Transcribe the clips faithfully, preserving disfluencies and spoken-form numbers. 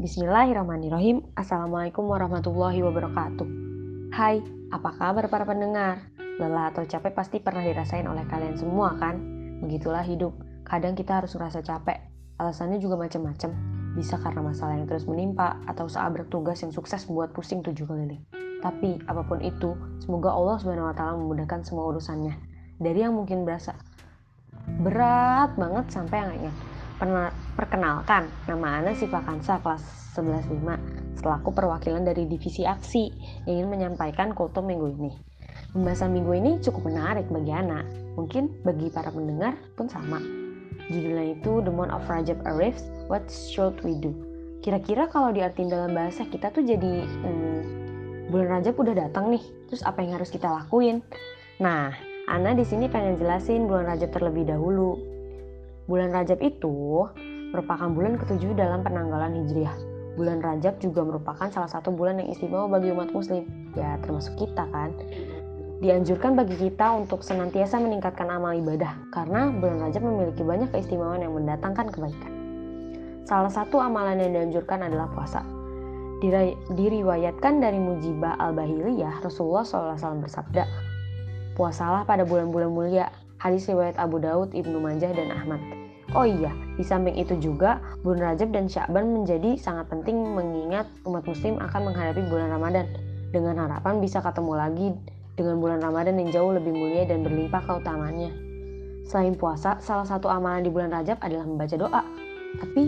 Bismillahirrahmanirrahim. Assalamualaikum warahmatullahi wabarakatuh. Hai, apa kabar para pendengar? Lelah atau capek pasti pernah dirasain oleh kalian semua kan? Begitulah hidup, kadang kita harus ngerasa capek. Alasannya juga macam-macam. Bisa karena masalah yang terus menimpa atau saat bertugas yang sukses membuat pusing tujuh keliling. Tapi apapun itu, semoga Allah subhanahu wa taala memudahkan semua urusannya. Dari yang mungkin berasa berat banget sampai yang enggak. Perkenalkan, nama Ana Sifakansa kelas sebelas lima selaku perwakilan dari divisi aksi yang ingin menyampaikan kultum minggu ini. Pembahasan minggu ini cukup menarik bagi Ana, mungkin bagi para pendengar pun sama. Judulnya itu The Month of Rajab Arrives, What Should We Do? Kira-kira kalau diartiin dalam bahasa kita tuh jadi hmm, bulan Rajab udah datang nih, terus apa yang harus kita lakuin? Nah, Ana di sini pengen jelasin bulan Rajab terlebih dahulu. Bulan Rajab itu merupakan bulan ketujuh dalam penanggalan Hijriah. Bulan Rajab juga merupakan salah satu bulan yang istimewa bagi umat muslim, ya termasuk kita kan. Dianjurkan bagi kita untuk senantiasa meningkatkan amal ibadah, karena bulan Rajab memiliki banyak keistimewaan yang mendatangkan kebaikan. Salah satu amalan yang dianjurkan adalah puasa. Diri- diriwayatkan dari Mujibah al-Bahiliyah, Rasulullah shallallahu alaihi wasallam bersabda, "Puasalah pada bulan-bulan mulia." Hadis riwayat Abu Daud, Ibnu Majah, dan Ahmad. Oh iya, di samping itu juga, bulan Rajab dan Sya'ban menjadi sangat penting mengingat umat muslim akan menghadapi bulan Ramadan dengan harapan bisa ketemu lagi dengan bulan Ramadan yang jauh lebih mulia dan berlimpah keutamaannya. Selain puasa, salah satu amalan di bulan Rajab adalah membaca doa. Tapi,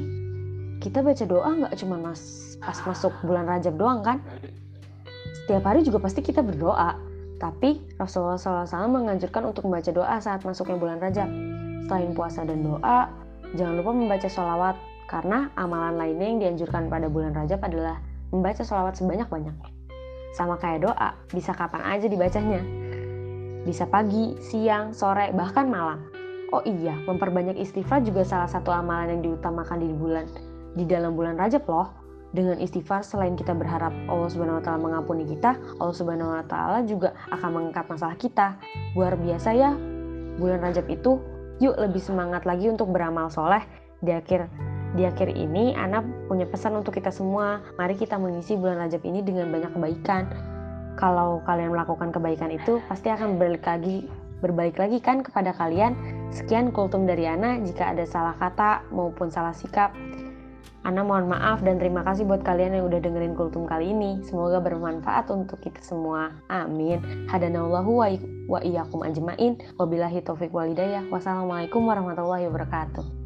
kita baca doa nggak cuma mas, pas masuk bulan Rajab doang kan? Setiap hari juga pasti kita berdoa. Tapi, Rasulullah shallallahu alaihi wasallam menganjurkan untuk membaca doa saat masuknya bulan Rajab. Selain puasa dan doa, jangan lupa membaca sholawat, karena amalan lainnya yang dianjurkan pada bulan Rajab adalah membaca sholawat sebanyak-banyaknya. Sama kayak doa, bisa kapan aja dibacanya. Bisa pagi, siang, sore, bahkan malam. Oh iya, memperbanyak istighfar juga salah satu amalan yang diutamakan di bulan di dalam bulan Rajab loh. Dengan istighfar, selain kita berharap Allah subhanahu wa taala mengampuni kita, Allah subhanahu wa taala juga akan mengangkat masalah kita. Luar biasa ya, bulan Rajab itu, yuk lebih semangat lagi untuk beramal soleh. Di akhir, di akhir ini, Ana punya pesan untuk kita semua, mari kita mengisi bulan Rajab ini dengan banyak kebaikan. Kalau kalian melakukan kebaikan itu, pasti akan berbalik lagi, berbalik lagi kan kepada kalian. Sekian kultum dari Ana, jika ada salah kata maupun salah sikap, Ana mohon maaf dan terima kasih buat kalian yang udah dengerin kultum kali ini. Semoga bermanfaat untuk kita semua. Amin. Hadanallahu wa iyyakum ajmain. Wabillahi taufiq walidayah. Wassalamualaikum warahmatullahi wabarakatuh.